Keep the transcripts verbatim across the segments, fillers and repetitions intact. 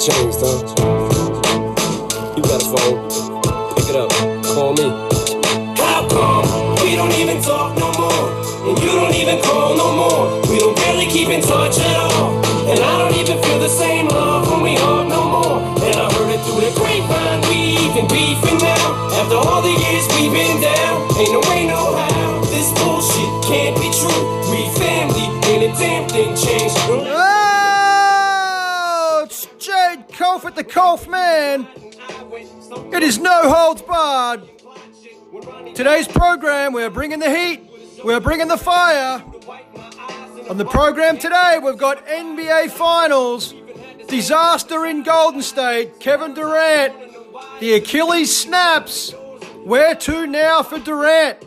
changed, huh? You got a phone. Pick it up. Call me. How come we don't even talk no more? And you don't even call no more. We don't barely keep in touch at all. And I don't even feel the same love when we hug no more. And I heard it through the grapevine. We even beefing now. After all the years we've been down. Ain't no way, no how. This bullshit can't be true. We family. Ain't a damn thing changed. Oh, it's Jade Culph at the Culph Man. It is No Holds Barred. Today's program, we're bringing the heat. We're bringing the fire. On the program today, we've got N B A Finals, disaster in Golden State, Kevin Durant, the Achilles snaps, where to now for Durant?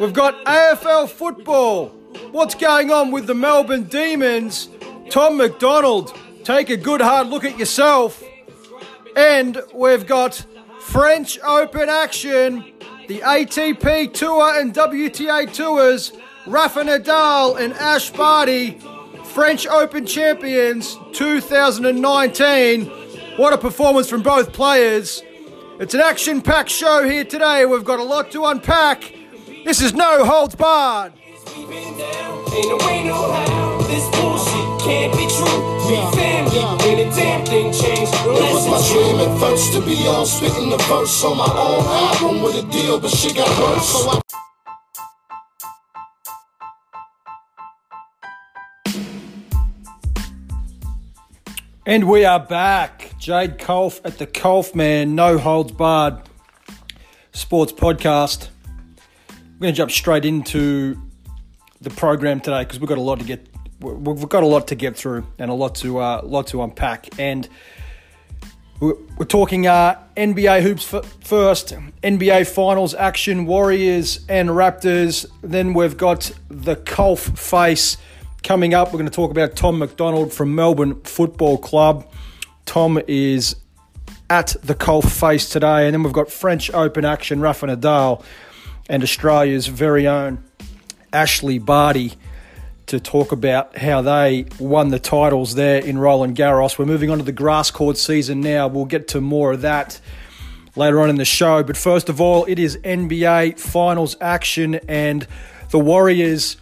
We've got A F L football, what's going on with the Melbourne Demons, Tom McDonald, take a good hard look at yourself, and we've got French Open action, the A T P Tour and W T A Tours, Rafael Nadal and Ashley Barty, French Open champions two thousand nineteen. What a performance from both players. It's an action-packed show here today. We've got a lot to unpack. This is No Holds Barred. Ain't no way, no how. This bullshit can't be true. We family, ain't a damn thing changed. It was my dream at first to be on spitting the verse on my own album with a deal, but shit got worse. So I... And we are back. Jade Culph at the Culph Man, No Holds Barred Sports Podcast. We're going to jump straight into the program today because we've got a lot to get. We've got a lot to get through and a lot to uh, lot to unpack. And we're talking uh, N B A hoops first. N B A Finals action, Warriors and Raptors. Then we've got the Coalface. Coming up, we're going to talk about Tom McDonald from Melbourne Football Club. Tom is at the Coalface today. And then we've got French Open action, Rafael Nadal and Australia's very own Ashley Barty to talk about how they won the titles there in Roland Garros. We're moving on to the grass court season now. We'll get to more of that later on in the show. But first of all, it is N B A Finals action and the Warriors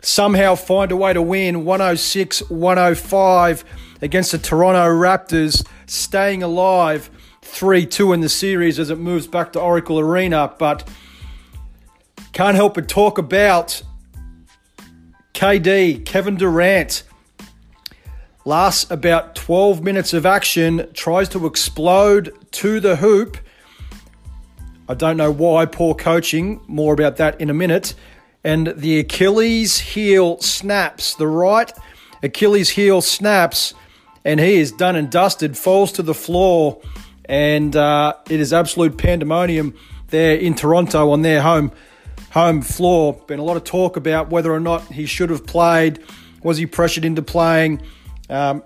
somehow find a way to win one oh six one oh five against the Toronto Raptors, staying alive three two in the series as it moves back to Oracle Arena. But can't help but talk about K D, Kevin Durant. Lasts about twelve minutes of action, tries to explode to the hoop. I don't know why, poor coaching. More about that in a minute. And the Achilles heel snaps, the right Achilles heel snaps, and he is done and dusted, falls to the floor, and uh, it is absolute pandemonium there in Toronto on their home home floor. Been a lot of talk about whether or not he should have played. Was he pressured into playing? Um,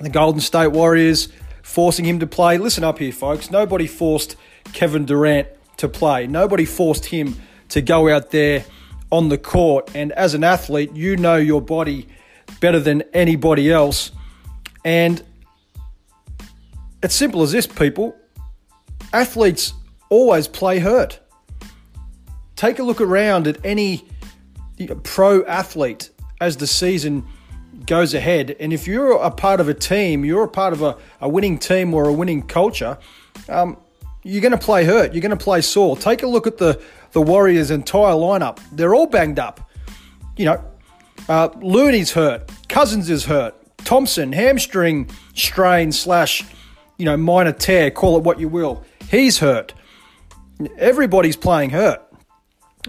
the Golden State Warriors forcing him to play. Listen up here, folks. Nobody forced Kevin Durant to play. Nobody forced him to go out there on the court, and as an athlete, you know your body better than anybody else. And it's simple as this, people. Athletes always play hurt. Take a look around at any pro athlete as the season goes ahead. And if you're a part of a team, you're a part of a, a winning team or a winning culture, um, you're going to play hurt. You're going to play sore. Take a look at the the Warriors' entire lineup. They're all banged up. You know, uh, Looney's hurt. Cousins is hurt. Thompson, hamstring strain slash, you know, minor tear, call it what you will. He's hurt. Everybody's playing hurt.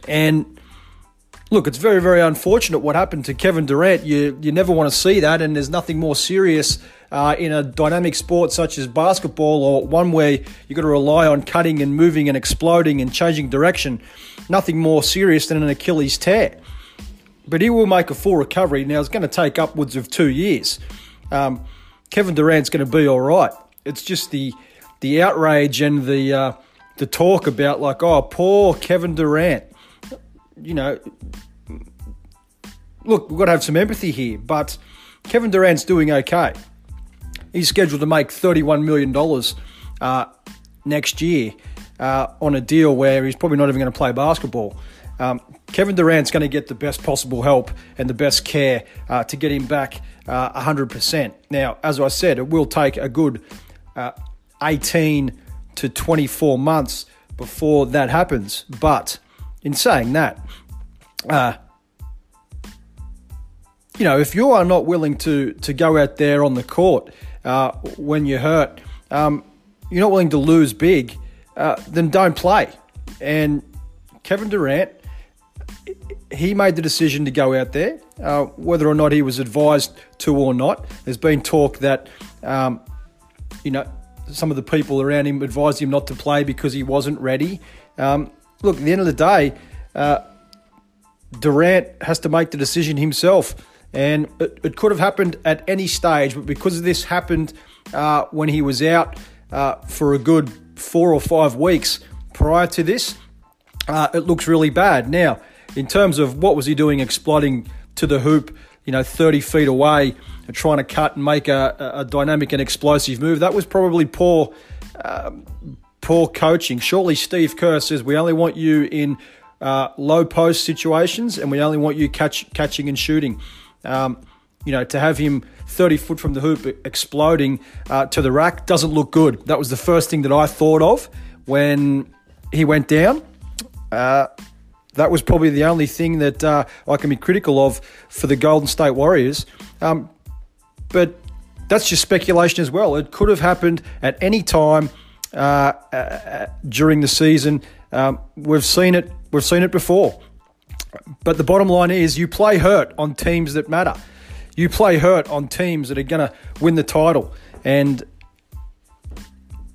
And look, it's very, very unfortunate what happened to Kevin Durant. You you never want to see that, and there's nothing more serious uh, in a dynamic sport such as basketball, or one where you've got to rely on cutting and moving and exploding and changing direction. Nothing more serious than an Achilles tear. But he will make a full recovery. Now, it's going to take upwards of two years. Um, Kevin Durant's going to be all right. It's just the the outrage and the uh, the talk about like, oh, poor Kevin Durant. You know, look, we've got to have some empathy here, but Kevin Durant's doing okay. He's scheduled to make thirty-one million dollars uh, next year uh, on a deal where he's probably not even going to play basketball. Um, Kevin Durant's going to get the best possible help and the best care uh, to get him back uh, one hundred percent. Now, as I said, it will take a good uh, eighteen to twenty-four months before that happens. But in saying that, uh, you know, if you are not willing to to go out there on the court uh, when you're hurt, um, you're not willing to lose big, uh, then don't play. And Kevin Durant, he made the decision to go out there, uh, whether or not he was advised to or not. There's been talk that, um, you know, some of the people around him advised him not to play because he wasn't ready. Um, look, at the end of the day, uh, Durant has to make the decision himself. And it, it could have happened at any stage, but because of this happened uh, when he was out uh, for a good four or five weeks prior to this, uh, it looks really bad. Now, in terms of what was he doing, exploding to the hoop, you know, thirty feet away, trying to cut and make a, a dynamic and explosive move. That was probably poor, um, poor coaching. Surely Steve Kerr says, we only want you in uh, low post situations and we only want you catch, catching and shooting. Um, you know, to have him thirty foot from the hoop exploding uh, to the rack doesn't look good. That was the first thing that I thought of when he went down. Uh, That was probably the only thing that uh, I can be critical of for the Golden State Warriors. Um, but that's just speculation as well. It could have happened at any time uh, uh, during the season. Um, we've seen it. We've seen it before. But the bottom line is you play hurt on teams that matter. You play hurt on teams that are going to win the title and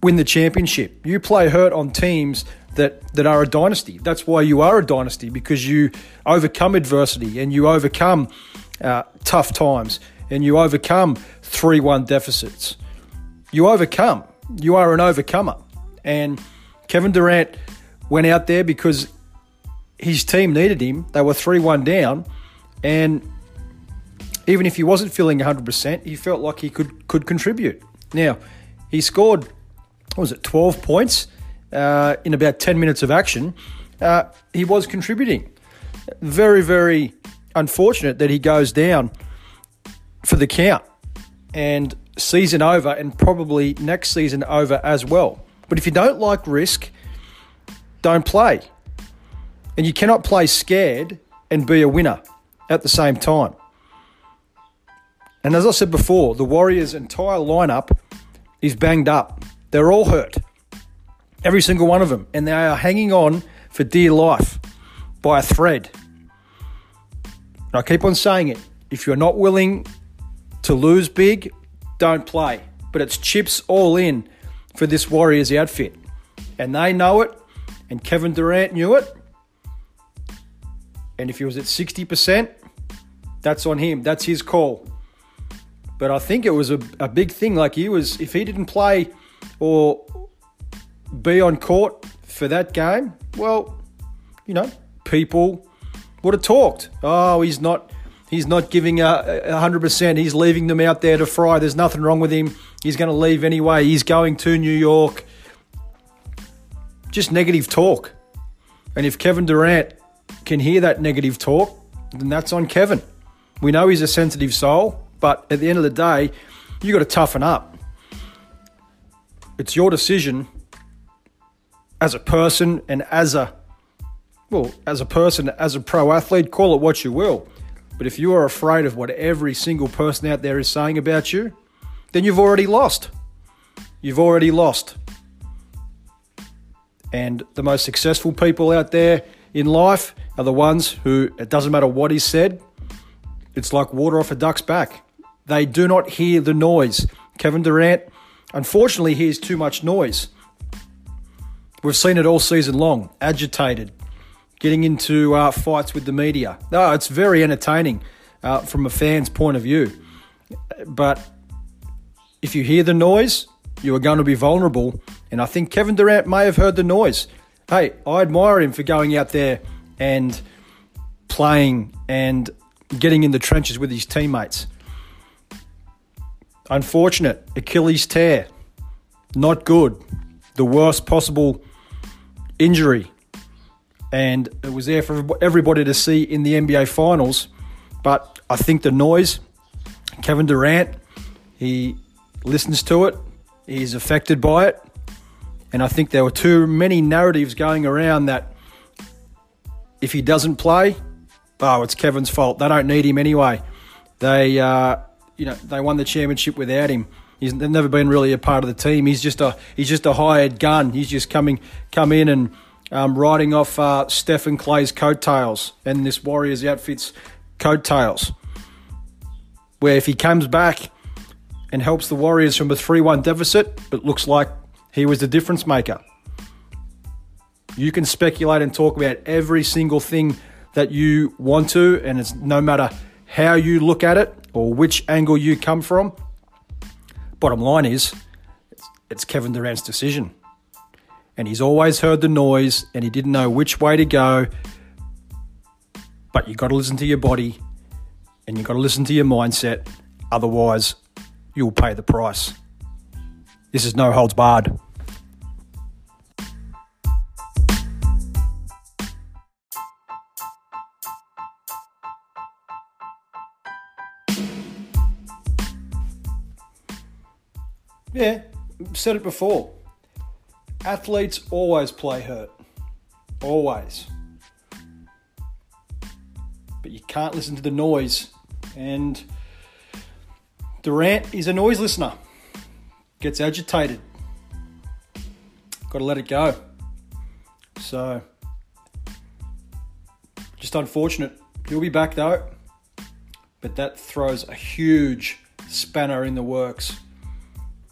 win the championship. You play hurt on teams that that are a dynasty. That's why you are a dynasty, because you overcome adversity and you overcome uh, tough times and you overcome three one deficits. You overcome. You are an overcomer. And Kevin Durant went out there because his team needed him. They were three one down, and even if he wasn't feeling one hundred percent, he felt like he could, could contribute. Now, he scored, what was it, twelve points? Uh, in about ten minutes of action, uh, he was contributing. Very, very unfortunate that he goes down for the count, and season over, and probably next season over as well. But if you don't like risk, don't play. And you cannot play scared and be a winner at the same time. And as I said before, the Warriors' entire lineup is banged up. They're all hurt. Every single one of them. And they are hanging on for dear life by a thread. And I keep on saying it. If you're not willing to lose big, don't play. But it's chips all in for this Warriors outfit. And they know it. And Kevin Durant knew it. And if he was at sixty percent, that's on him. That's his call. But I think it was a, a big thing. Like he was, if he didn't play or be on court for that game, well, you know, people would have talked. Oh, he's not he's not giving one hundred percent. He's leaving them out there to fry. There's nothing wrong with him. He's going to leave anyway. He's going to New York. Just negative talk. And if Kevin Durant can hear that negative talk, then that's on Kevin. We know he's a sensitive soul, but at the end of the day, you got to toughen up. It's your decision as a person and as a, well, as a person, as a pro athlete, call it what you will. But if you are afraid of what every single person out there is saying about you, then you've already lost. You've already lost. And the most successful people out there in life are the ones who, it doesn't matter what is said, it's like water off a duck's back. They do not hear the noise. Kevin Durant, unfortunately, hears too much noise. We've seen it all season long, agitated, getting into uh, fights with the media. No, it's very entertaining uh, from a fan's point of view. But if you hear the noise, you are going to be vulnerable. And I think Kevin Durant may have heard the noise. Hey, I admire him for going out there and playing and getting in the trenches with his teammates. Unfortunate. Achilles tear. Not good. The worst possible injury. And it was there for everybody to see in the N B A Finals. But I think the noise, Kevin Durant, he listens to it. He's affected by it. And I think there were too many narratives going around that if he doesn't play, oh, it's Kevin's fault. They don't need him anyway. They, uh, you know, they won the championship without him. He's they've never been really a part of the team. He's just a he's just a hired gun. He's just coming come in and um, riding off uh, Steph and Clay's coattails and this Warriors outfit's coattails. Where if he comes back and helps the Warriors from a three one deficit, it looks like he was the difference maker. You can speculate and talk about every single thing that you want to, and it's no matter how you look at it or which angle you come from. Bottom line is, it's, it's Kevin Durant's decision. And he's always heard the noise and he didn't know which way to go. But you got to listen to your body and you got to listen to your mindset. Otherwise, you'll pay the price. This is No Holds Barred. Yeah, said it before. Athletes always play hurt. Always. But you can't listen to the noise. And Durant is a noise listener. Gets agitated. Got to let it go. So, just unfortunate. He'll be back though. But that throws a huge spanner in the works,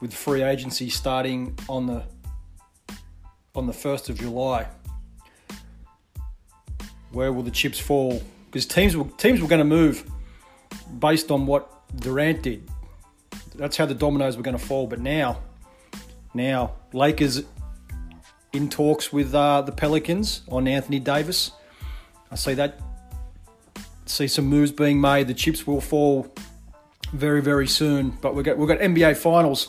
with free agency starting on the on the first of July. Where will the chips fall? Because teams were, teams were going to move based on what Durant did. That's how the dominoes were going to fall. But now, now Lakers in talks with uh, the Pelicans on Anthony Davis. I see that. See some moves being made. The chips will fall very, very soon. But we've got, we've got N B A Finals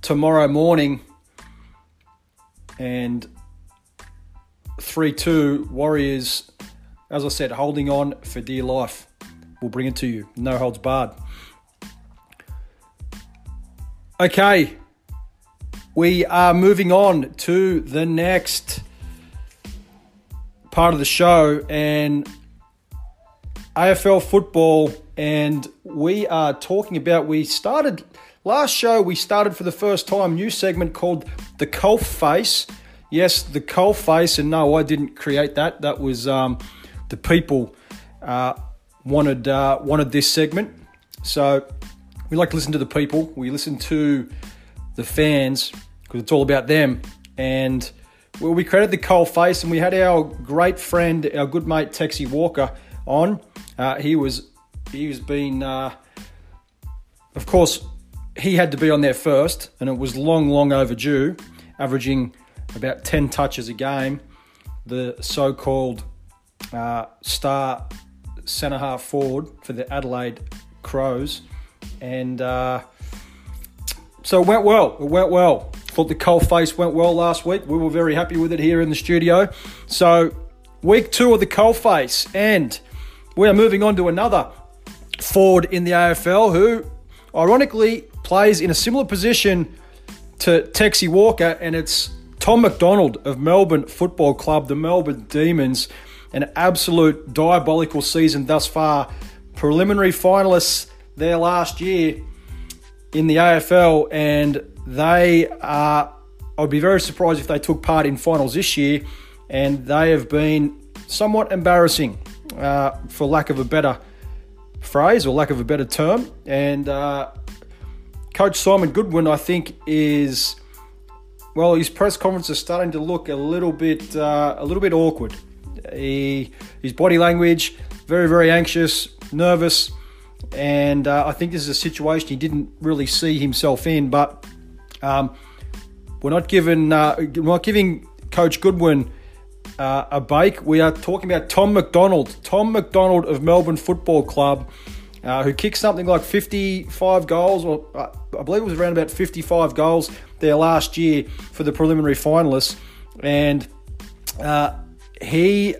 tomorrow morning, and three two Warriors, as I said, holding on for dear life. We'll bring it to you. No holds barred. Okay, we are moving on to the next part of the show, and A F L football, and we are talking about, we started, last show we started for the first time, new segment called The Coalface. Yes, The Coalface, and no, I didn't create that. That was um, the people uh, wanted uh, wanted this segment. So we like to listen to the people. We listen to the fans because it's all about them. And well, we created The Coalface, and we had our great friend, our good mate, Texie Walker, on. Uh, he was, he was been, uh, of course, he had to be on there first, and it was long, long overdue, averaging about ten touches a game. The so-called uh, star centre half forward for the Adelaide Crows, and uh, so it went well. It went well. Thought The Coalface went well last week. We were very happy with it here in the studio. So week two of The Coalface, and we are moving on to another forward in the A F L who, ironically, plays in a similar position to Texie Walker, and it's Tom McDonald of Melbourne Football Club, the Melbourne Demons. An absolute diabolical season thus far. Preliminary finalists there last year in the A F L, and they are, I'd be very surprised if they took part in finals this year, and they have been somewhat embarrassing. Uh, for lack of a better phrase or lack of a better term. And uh, Coach Simon Goodwin, I think, is, well, his press conference is starting to look a little bit uh, a little bit awkward. He, his body language, very, very anxious, nervous, and uh, I think this is a situation he didn't really see himself in. But um, we're not giving, uh, we're not giving Coach Goodwin Uh, a bake. We are talking about Tom McDonald, Tom McDonald of Melbourne Football Club, uh, who kicked something like fifty-five goals, or I believe it was around about fifty-five goals there last year for the preliminary finalists. And uh, he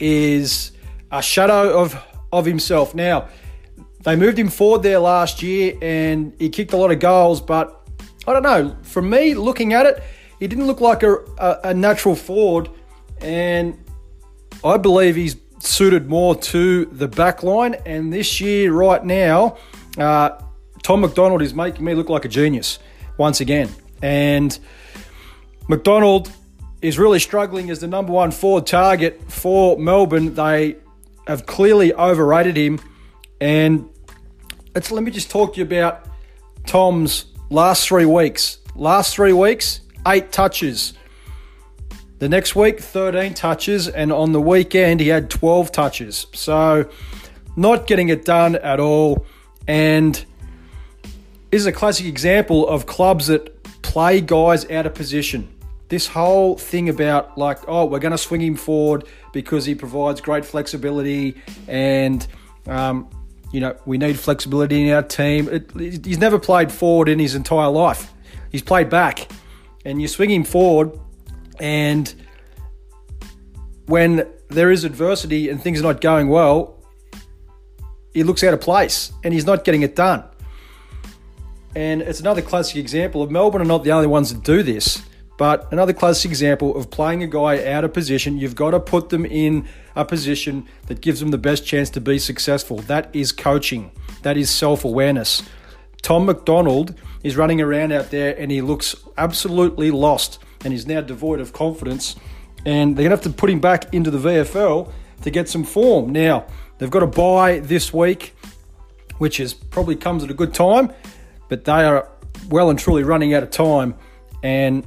is a shadow of, of himself. Now, they moved him forward there last year and he kicked a lot of goals, but I don't know. From me, looking at it, he didn't look like a, a, a natural forward, and I believe he's suited more to the back line. And this year, right now, uh, Tom McDonald is making me look like a genius once again. And McDonald is really struggling as the number one forward target for Melbourne. They have clearly overrated him. And it's, let me just talk to you about Tom's last three weeks. Last three weeks, eight touches. The next week, thirteen touches. And on the weekend, he had twelve touches. So not getting it done at all. And is a classic example of clubs that play guys out of position. This whole thing about like, oh, we're going to swing him forward because he provides great flexibility, and um, you know, we need flexibility in our team. It, he's never played forward in his entire life. He's played back, and you swing him forward, and when there is adversity and things are not going well, he looks out of place and he's not getting it done. And it's another classic example of Melbourne are not the only ones that do this. But another classic example of playing a guy out of position. You've got to put them in a position that gives them the best chance to be successful. That is coaching. That is self-awareness. Tom McDonald is running around out there and he looks absolutely lost and is now devoid of confidence. And they're going to have to put him back into the V F L to get some form. Now, they've got a bye this week, which is probably comes at a good time, but they are well and truly running out of time. And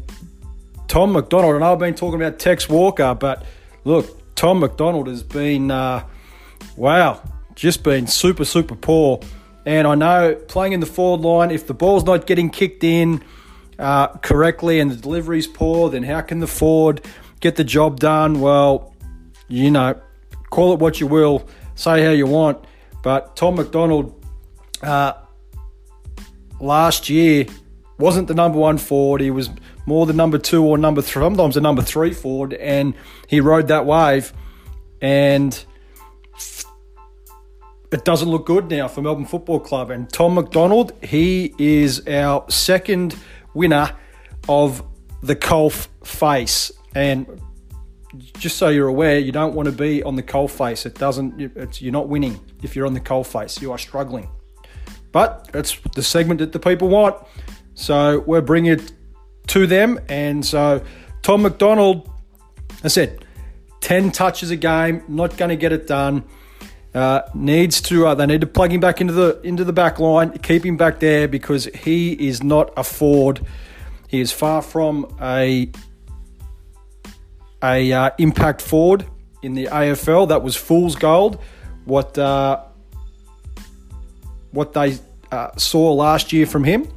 Tom McDonald, and I've been talking about Tex Walker, but look, Tom McDonald has been, uh, wow, just been super, super poor. And I know playing in the forward line, if the ball's not getting kicked in uh, correctly and the delivery's poor, then how can the forward get the job done? Well, you know, call it what you will, say how you want. But Tom McDonald uh, last year wasn't the number one forward. He was more the number two or number three, sometimes the number three forward, and he rode that wave. And it doesn't look good now for Melbourne Football Club. And Tom McDonald, he is our second winner of the Coalface. And just so you're aware, you don't want to be on the Coalface. It doesn't, it's, you're not winning if you're on the Coalface. You are struggling. But it's the segment that the people want. So we're bringing it to them. And so Tom McDonald, I said, ten touches a game, not going to get it done. Uh, needs to uh, they need to plug him back into the into the back line, keep him back there, because he is not a forward. He is far from a a uh, impact forward in the A F L. That was fool's gold. What uh, what they uh, saw last year from him.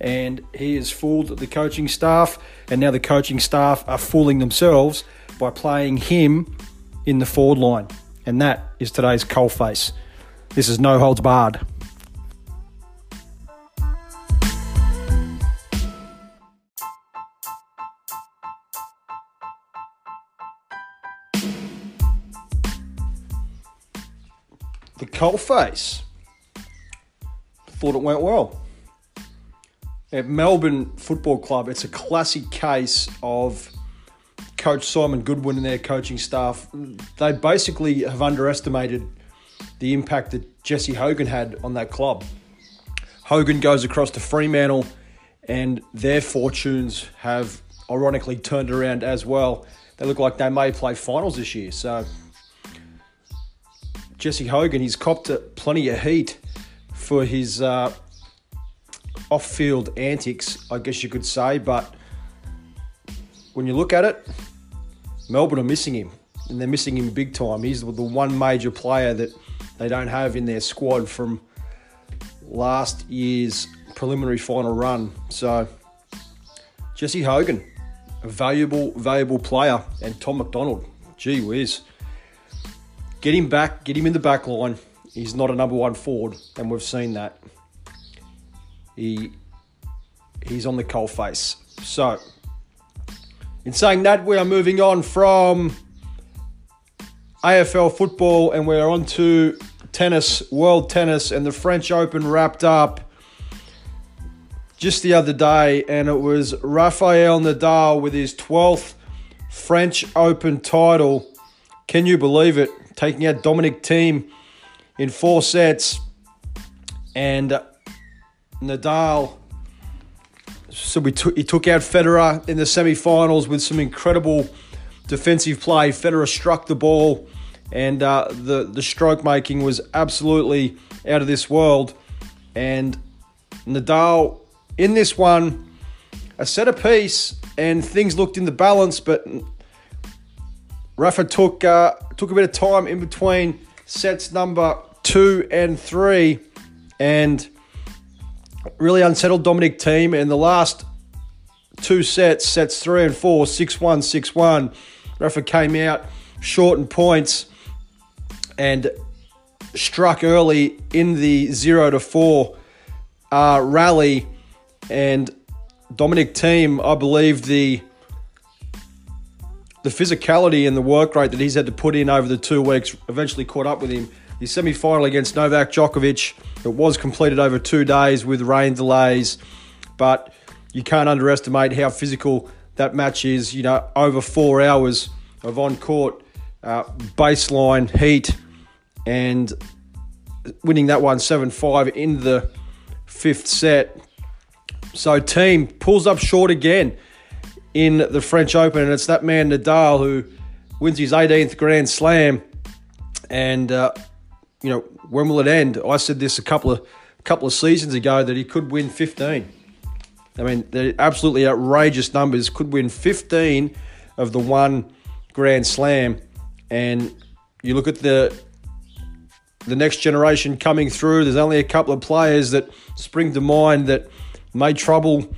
And he has fooled the coaching staff, and now the coaching staff are fooling themselves by playing him in the forward line. And that is today's Coalface. This is No Holds Barred. The Coalface. Thought it went well. At Melbourne Football Club, it's a classic case of Coach Simon Goodwin and their coaching staff. They basically have underestimated the impact that Jesse Hogan had on that club. Hogan goes across to Fremantle, and their fortunes have ironically turned around as well. They look like they may play finals this year. So Jesse Hogan, he's copped plenty of heat for his Uh, off-field antics, I guess you could say, but when you look at it, Melbourne are missing him, and they're missing him big time. He's the one major player that they don't have in their squad from last year's preliminary final run. So Jesse Hogan, a valuable, valuable player, and Tom McDonald, gee whiz. Get him back, get him in the back line, he's not a number one forward, and we've seen that. He he's on the coalface. So, in saying that, we are moving on from A F L football, and we're on to tennis, world tennis, and the French Open wrapped up just the other day, and it was Rafael Nadal with his twelfth French Open title. Can you believe it? Taking out Dominic Thiem in four sets, and Nadal, so we took, he took out Federer in the semi-finals with some incredible defensive play. Federer struck the ball, and uh, the, the stroke making was absolutely out of this world. And Nadal, in this one, a set apiece, and things looked in the balance, but Rafa took uh, took a bit of time in between sets number two and three, and really unsettled Dominic Thiem. And the last two sets, sets three and four, six one, six one, Rafa came out short in points and struck early in the zero to four uh, rally. And Dominic Thiem, I believe the the physicality and the work rate that he's had to put in over the two weeks eventually caught up with him. The semi-final against Novak Djokovic, it was completed over two days with rain delays, but you can't underestimate how physical that match is. You know, over four hours of on-court uh, baseline heat, and winning that one seven five in the fifth set. So Thiem pulls up short again in the French Open, and it's that man Nadal who wins his eighteenth Grand Slam. And uh, you know, when will it end? I said this a couple of a couple of seasons ago that he could win fifteen. I mean, they're absolutely outrageous numbers. Could win fifteen of the one Grand Slam. And you look at the the next generation coming through, there's only a couple of players that spring to mind that may trouble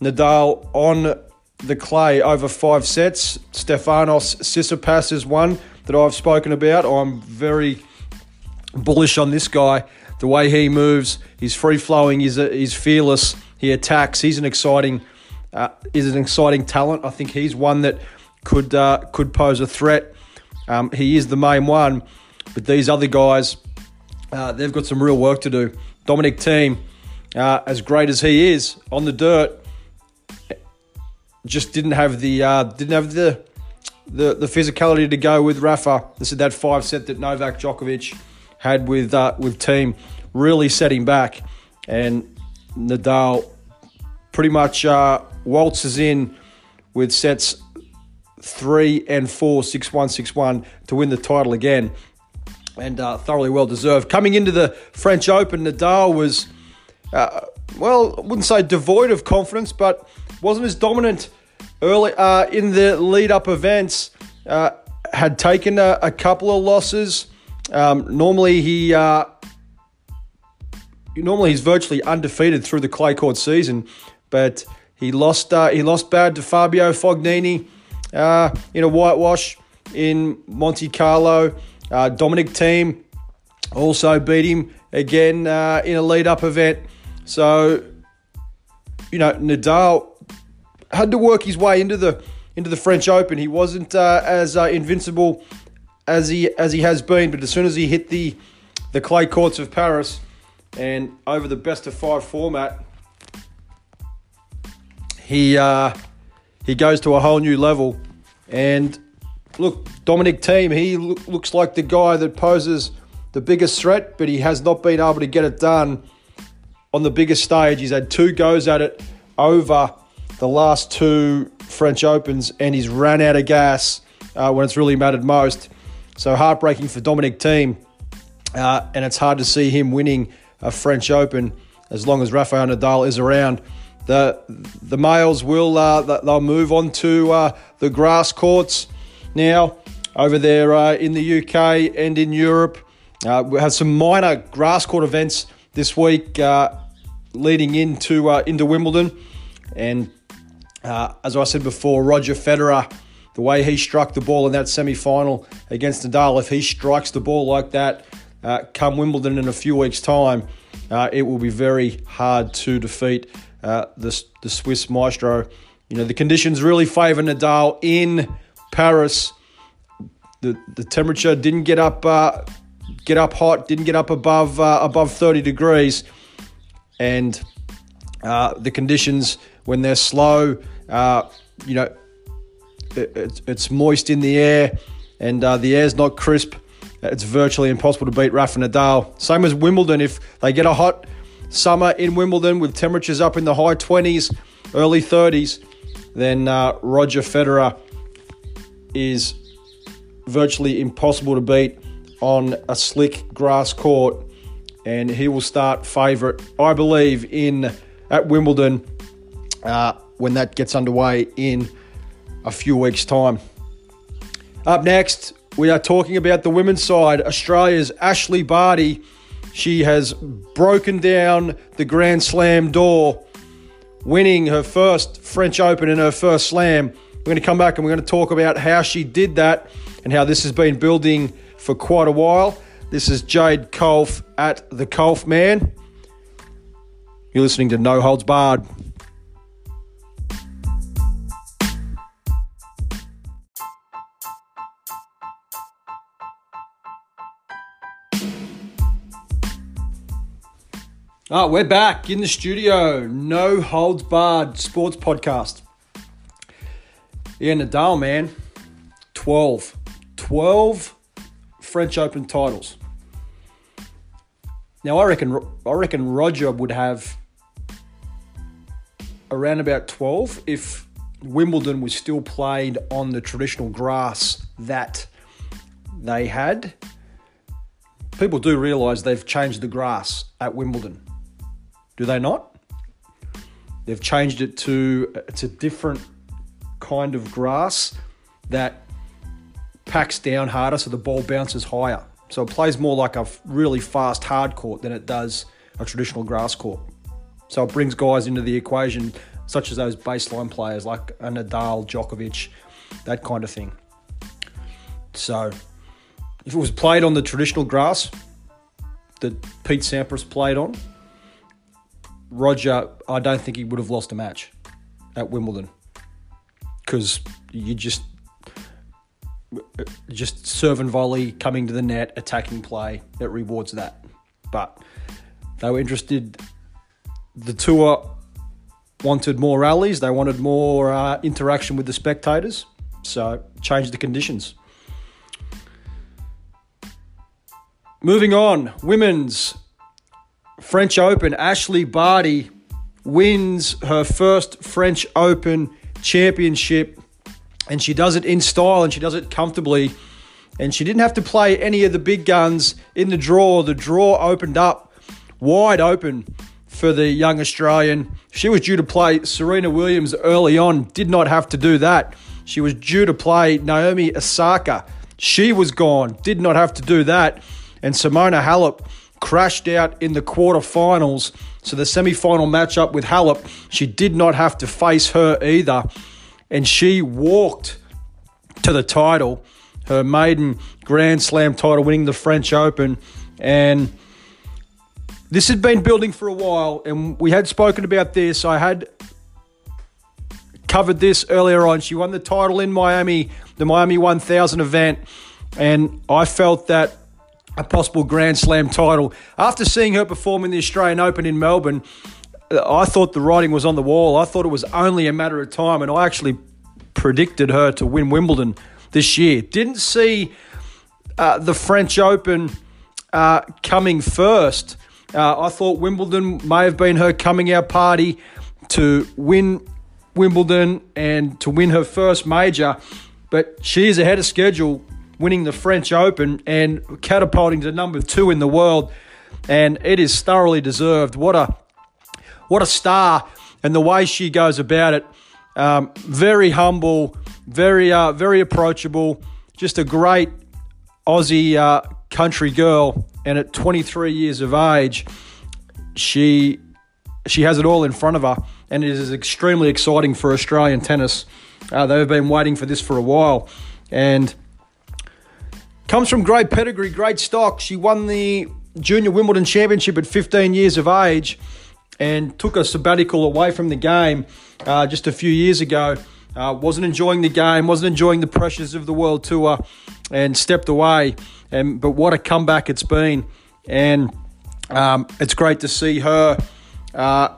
Nadal on the clay over five sets. Stefanos Tsitsipas is one that I've spoken about. I'm very bullish on this guy. The way he moves, he's free-flowing, he's, he's fearless. He attacks. He's an exciting, uh, is an exciting talent. I think he's one that could uh, could pose a threat. Um, he is the main one, but these other guys, uh, they've got some real work to do. Dominic Thiem, uh, as great as he is on the dirt, just didn't have the uh, didn't have the, the the physicality to go with Rafa. This is that five set that Novak Djokovic had with uh, with Thiem, really set him back. And Nadal pretty much uh, waltzes in with sets three and four, six one, six one, to win the title again, and uh, thoroughly well-deserved. Coming into the French Open, Nadal was, uh, well, I wouldn't say devoid of confidence, but wasn't as dominant early uh, in the lead-up events, uh, had taken a, a couple of losses. Um, normally he... Uh, Normally he's virtually undefeated through the clay court season, but he lost uh, he lost bad to Fabio Fognini uh, in a whitewash in Monte Carlo. Uh, Dominic Thiem also beat him again uh, in a lead-up event. So, you know, Nadal had to work his way into the into the French Open. He wasn't uh, as uh, invincible as he as he has been, but as soon as he hit the the clay courts of Paris, and over the best of five format, he uh, he goes to a whole new level. And look, Dominic Thiem, he lo- looks like the guy that poses the biggest threat, but he has not been able to get it done on the biggest stage. He's had two goes at it over the last two French Opens, and he's ran out of gas uh, when it's really mattered most. So heartbreaking for Dominic Thiem, uh, and it's hard to see him winning a French Open as long as Rafael Nadal is around. The the males will uh, they'll move on to uh, the grass courts now over there uh, in the U K and in Europe. Uh, we have some minor grass court events this week uh, leading into uh, into Wimbledon, and uh, as I said before, Roger Federer, the way he struck the ball in that semi-final against Nadal, if he strikes the ball like that, uh, come Wimbledon in a few weeks' time, uh, it will be very hard to defeat uh, the, the Swiss maestro. You know, the conditions really favour Nadal in Paris. The the temperature didn't get up uh, get up hot, didn't get up above uh, above thirty degrees, and uh, the conditions when they're slow, uh, you know, it, it's it's moist in the air, and uh, the air's not crisp. It's virtually impossible to beat Rafa Nadal. Same as Wimbledon. If they get a hot summer in Wimbledon with temperatures up in the high twenties, early thirties, then uh, Roger Federer is virtually impossible to beat on a slick grass court, and he will start favourite, I believe, in at Wimbledon uh, when that gets underway in a few weeks' time. Up next, we are talking about the women's side. Australia's Ashley Barty, she has broken down the Grand Slam door, winning her first French Open and her first Slam. We're going to come back and we're going to talk about how she did that and how this has been building for quite a while. This is Jade Culph at The Culph Man. You're listening to No Holds Barred. Oh, we're back in the studio. No Holds Barred Sports Podcast. Yeah, Nadal, man. twelve. twelve French Open titles. Now, I reckon I reckon Roger would have around about twelve if Wimbledon was still played on the traditional grass that they had. People do realise they've changed the grass at Wimbledon. Do they not? They've changed it to, it's a different kind of grass that packs down harder so the ball bounces higher. So it plays more like a really fast hard court than it does a traditional grass court. So it brings guys into the equation, such as those baseline players like a Nadal, Djokovic, that kind of thing. So if it was played on the traditional grass that Pete Sampras played on, Roger, I don't think he would have lost a match at Wimbledon. Because you just just serve and volley, coming to the net, attacking play, it rewards that. But they were interested. The tour wanted more rallies. They wanted more uh, interaction with the spectators. So changed the conditions. Moving on, women's French Open. Ashley Barty wins her first French Open championship, and she does it in style, and she does it comfortably, and she didn't have to play any of the big guns in the draw. The draw opened up wide open for the young Australian. She was due to play Serena Williams early on, did not have to do that. She was due to play Naomi Osaka. She was gone, did not have to do that. And Simona Halep crashed out in the quarterfinals. So the semi-final matchup with Halep, she did not have to face her either. And she walked to the title, her maiden Grand Slam title, winning the French Open. And this had been building for a while, and we had spoken about this. I had covered this earlier on. She won the title in Miami, the Miami one thousand event, and I felt that a possible Grand Slam title. After seeing her perform in the Australian Open in Melbourne, I thought the writing was on the wall. I thought it was only a matter of time, and I actually predicted her to win Wimbledon this year. Didn't see uh, the French Open uh, coming first. Uh, I thought Wimbledon may have been her coming out party to win Wimbledon and to win her first major, but she is ahead of schedule, winning the French Open and catapulting to number two in the world, and it is thoroughly deserved. What a what a star, and the way she goes about it, um, very humble, very uh, very approachable, just a great Aussie uh, country girl. And at twenty-three years of age, she she has it all in front of her, and it is extremely exciting for Australian tennis. Uh, they've been waiting for this for a while, and Comes from great pedigree, great stock. She won the Junior Wimbledon Championship at fifteen years of age and took a sabbatical away from the game uh, just a few years ago. Uh, wasn't enjoying the game, wasn't enjoying the pressures of the World Tour and stepped away. And but what a comeback it's been. And um, it's great to see her uh,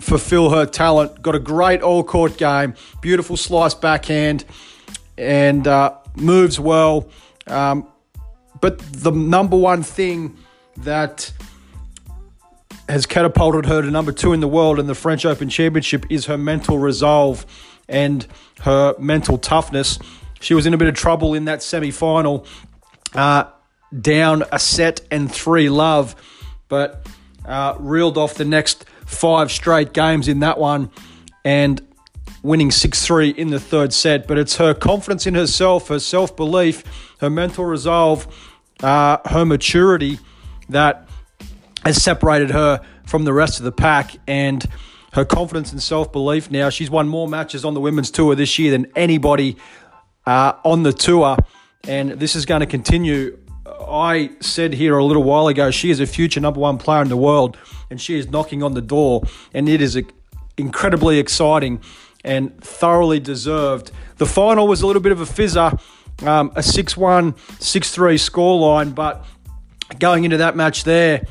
fulfill her talent. Got a great all-court game, beautiful slice backhand and uh, moves well. Um, but the number one thing that has catapulted her to number two in the world in the French Open Championship is her mental resolve and her mental toughness. She was in a bit of trouble in that semi-final, uh, down a set and three love, but uh, reeled off the next five straight games in that one and winning six three in the third set. But it's her confidence in herself, her self-belief, her mental resolve, uh, her maturity that has separated her from the rest of the pack, and her confidence and self-belief now. She's won more matches on the women's tour this year than anybody uh, on the tour, and this is going to continue. I said here a little while ago, she is a future number one player in the world, and she is knocking on the door, and it is incredibly exciting and thoroughly deserved. The final was a little bit of a fizzer, um, a six one, six three scoreline, but going into that match there,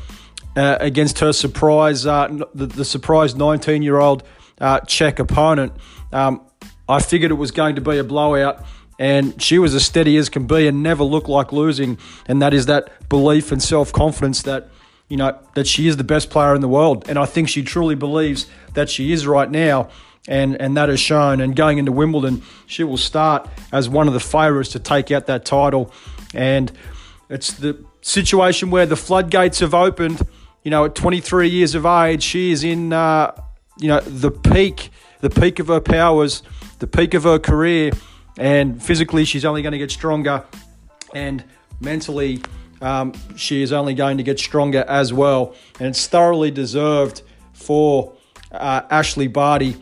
Uh, against her surprise, uh, the, the surprise nineteen-year-old uh, Czech opponent. Um, I figured it was going to be a blowout, and she was as steady as can be and never looked like losing, and that is that belief and self-confidence that, you know, that she is the best player in the world. And I think she truly believes that she is right now, and, and that is shown. And going into Wimbledon, she will start as one of the favourites to take out that title. And it's the situation where the floodgates have opened. You know, at twenty-three years of age, she is in, uh, you know, the peak, the peak of her powers, the peak of her career, and physically she's only going to get stronger, and mentally um, she is only going to get stronger as well. And it's thoroughly deserved for uh, Ashley Barty,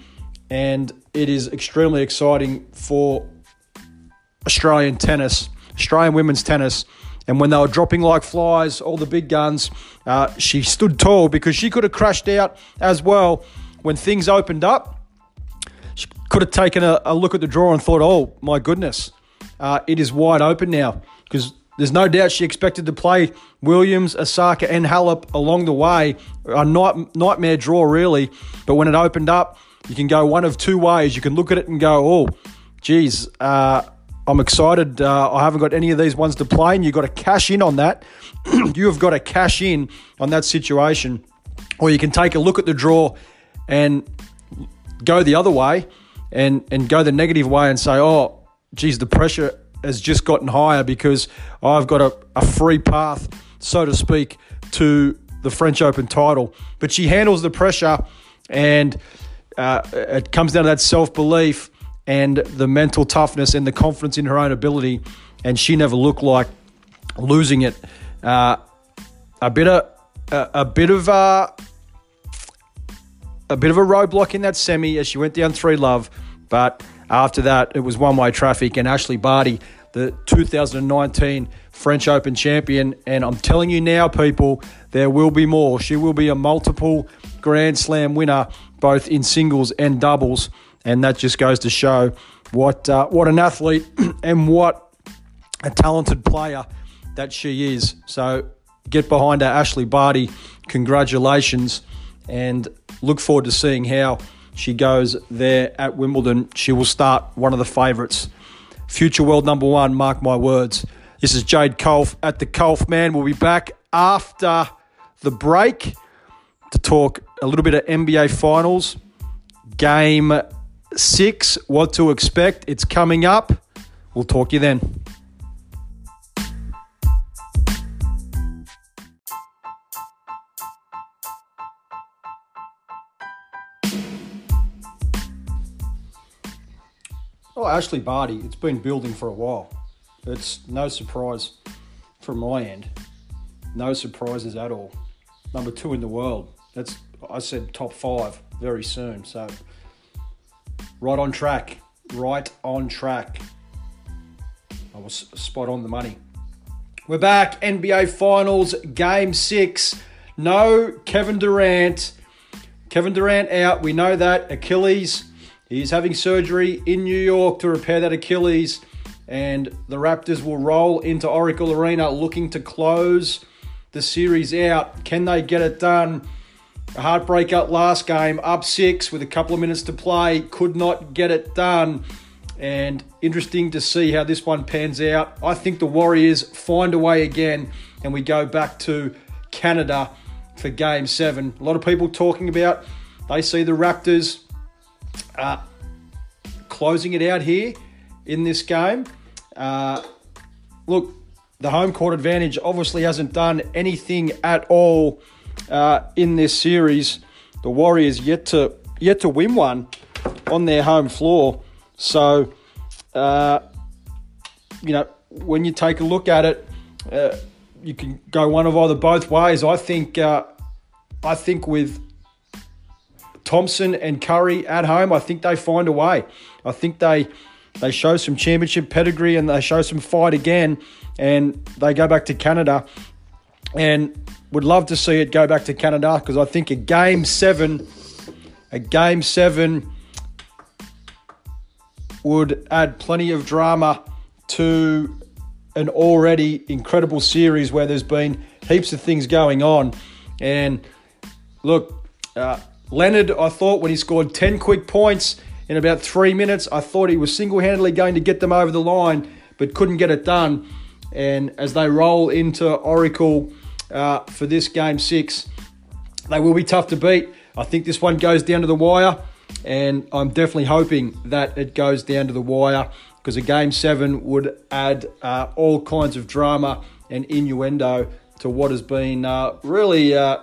and it is extremely exciting for Australian tennis, Australian women's tennis. And when they were dropping like flies, all the big guns, uh, she stood tall, because she could have crashed out as well. When things opened up, she could have taken a, a look at the draw and thought, oh, my goodness, uh, it is wide open now. Because there's no doubt she expected to play Williams, Osaka and Halep along the way. A night, nightmare draw, really. But when it opened up, you can go one of two ways. You can look at it and go, oh, geez, uh... I'm excited. Uh, I haven't got any of these ones to play, and you've got to cash in on that. You have got to cash in on that situation. Or you can take a look at the draw and go the other way and, and go the negative way and say, oh, geez, the pressure has just gotten higher because I've got a, a free path, so to speak, to the French Open title. But she handles the pressure, and uh, it comes down to that self-belief and the mental toughness and the confidence in her own ability, and she never looked like losing it. Uh, a bit of a, a bit of a, a bit of a roadblock in that semi as she went down three love, but after that it was one way traffic. And Ashley Barty, the two thousand nineteen French Open champion, and I'm telling you now, people, there will be more. She will be a multiple Grand Slam winner, both in singles and doubles. And that just goes to show what uh, what an athlete and what a talented player that she is. So get behind her, Ashley Barty. Congratulations, and look forward to seeing how she goes there at Wimbledon. She will start one of the favourites. Future world number one, mark my words. This is Jade Culph at the Culph Man. We'll be back after the break to talk a little bit of N B A Finals, Game Six, what to expect. It's coming up. We'll talk to you then. Oh, Ashley Barty, it's been building for a while. It's no surprise from my end. No surprises at all. Number two in the world. That's, I said top five very soon, so right on track, right on track. I was spot on the money. We're back. N B A Finals, Game six. No Kevin Durant. Kevin Durant out. We know that. Achilles. He's having surgery in New York to repair that Achilles. And the Raptors will roll into Oracle Arena looking to close the series out. Can they get it done? A heartbreaker last game. Up six with a couple of minutes to play. Could not get it done. And interesting to see how this one pans out. I think the Warriors find a way again, and we go back to Canada for Game seven. A lot of people talking about they see the Raptors uh, closing it out here in this game. Uh, look, the home court advantage obviously hasn't done anything at all uh, in this series. The Warriors yet to yet to win one on their home floor. So, uh, you know, when you take a look at it, uh, you can go one of either both ways. I think, uh, I think with Thompson and Curry at home, I think they find a way. I think they they show some championship pedigree and they show some fight again, and they go back to Canada. And would love to see it go back to Canada because I think a game seven, a game seven. would add plenty of drama to an already incredible series where there's been heaps of things going on. And look, uh, Leonard, I thought when he scored ten quick points in about three minutes, I thought he was single-handedly going to get them over the line, but couldn't get it done. And as they roll into Oracle uh, for this game six, they will be tough to beat. I think this one goes down to the wire. And I'm definitely hoping that it goes down to the wire because a game seven would add uh, all kinds of drama and innuendo to what has been uh, really, uh,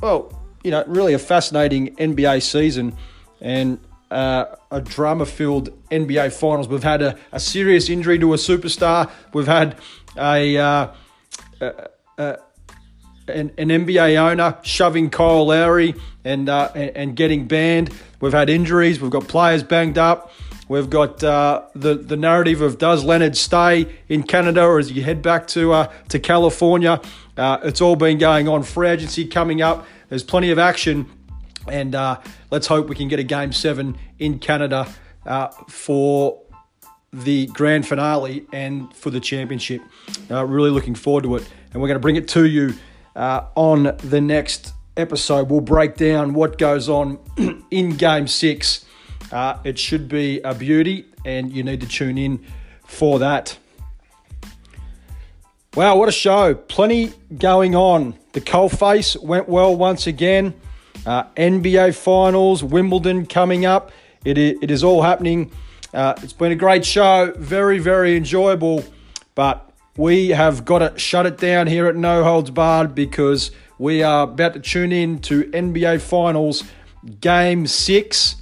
well, you know, really a fascinating N B A season and uh, a drama-filled N B A finals. We've had a, a serious injury to a superstar. We've had a, uh, a, a An, an N B A owner shoving Kyle Lowry and, uh, and and getting banned. We've had injuries. We've got players banged up. We've got uh, the the narrative of does Leonard stay in Canada or does he head back to uh, to California? Uh, it's all been going on. Free agency coming up. There's plenty of action, and uh, let's hope we can get a game seven in Canada uh, for the grand finale and for the championship. Uh, really looking forward to it, and we're going to bring it to you. Uh, on the next episode, we'll break down what goes on in Game six. Uh, it should be a beauty, and you need to tune in for that. Wow, what a show. Plenty going on. The Coalface went well once again. Uh, N B A Finals, Wimbledon coming up. It, it is all happening. Uh, it's been a great show. Very, very enjoyable, but we have got to shut it down here at No Holds Barred because we are about to tune in to N B A Finals Game six.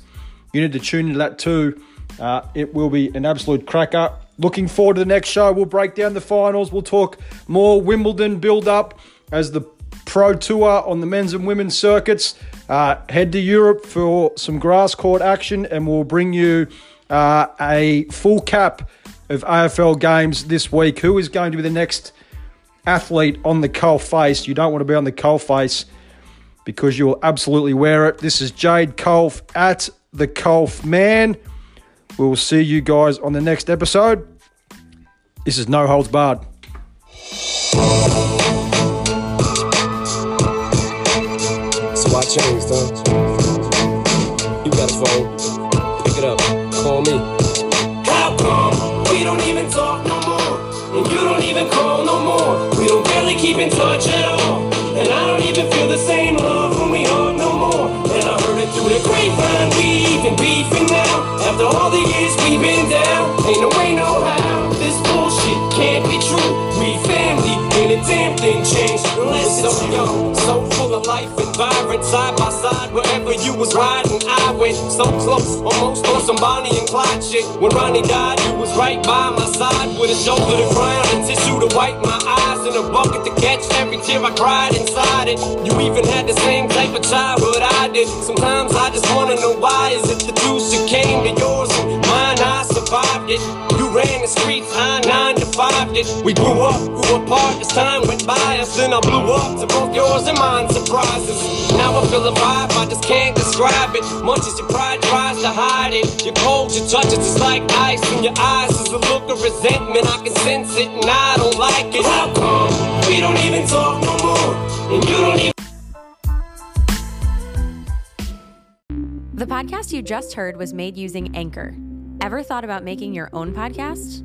You need to tune into that too. Uh, it will be an absolute cracker. Looking forward to the next show. We'll break down the finals. We'll talk more Wimbledon build-up as the Pro Tour on the men's and women's circuits. Uh, head to Europe for some grass court action and we'll bring you uh, a full cap of A F L games this week. Who is going to be the next athlete on the Coalface? You don't want to be on the Coalface because you will absolutely wear it. This is Jade Culph at the Culph Man. We will see you guys on the next episode. This is No Holds Barred. Keep in touch at all, and I don't even feel the same love when we hug no more. And I heard it through the grapevine, we even beefing now. After all the years we've been down, ain't no way no how. This bullshit can't be true. We family, ain't a damn thing changed unless it's so young, so full of life and vibrant, side by side wherever you was riding, I went so close, almost on some Bonnie and Clyde shit. When Ronnie died, you was right by my side with a shoulder to cry and tissue to wipe my eyes. In a bucket to catch every tear I cried inside it. You even had the same type of childhood I did. Sometimes I just wanna know why is it the juice that came to yours and mine I survived it. You ran the streets, I nine to five did. ish. We grew up, grew apart as time went by us. Then I blew up to both yours and mine surprises. Now I feel a vibe, I just can't describe it. Much as your pride tries to hide it. You're cold, your touch is just like ice. In your eyes is a look of resentment. I can sense it and I don't like it. How come we don't even talk no more? And you don't even... The podcast you just heard was made using Anchor. Ever thought about making your own podcast?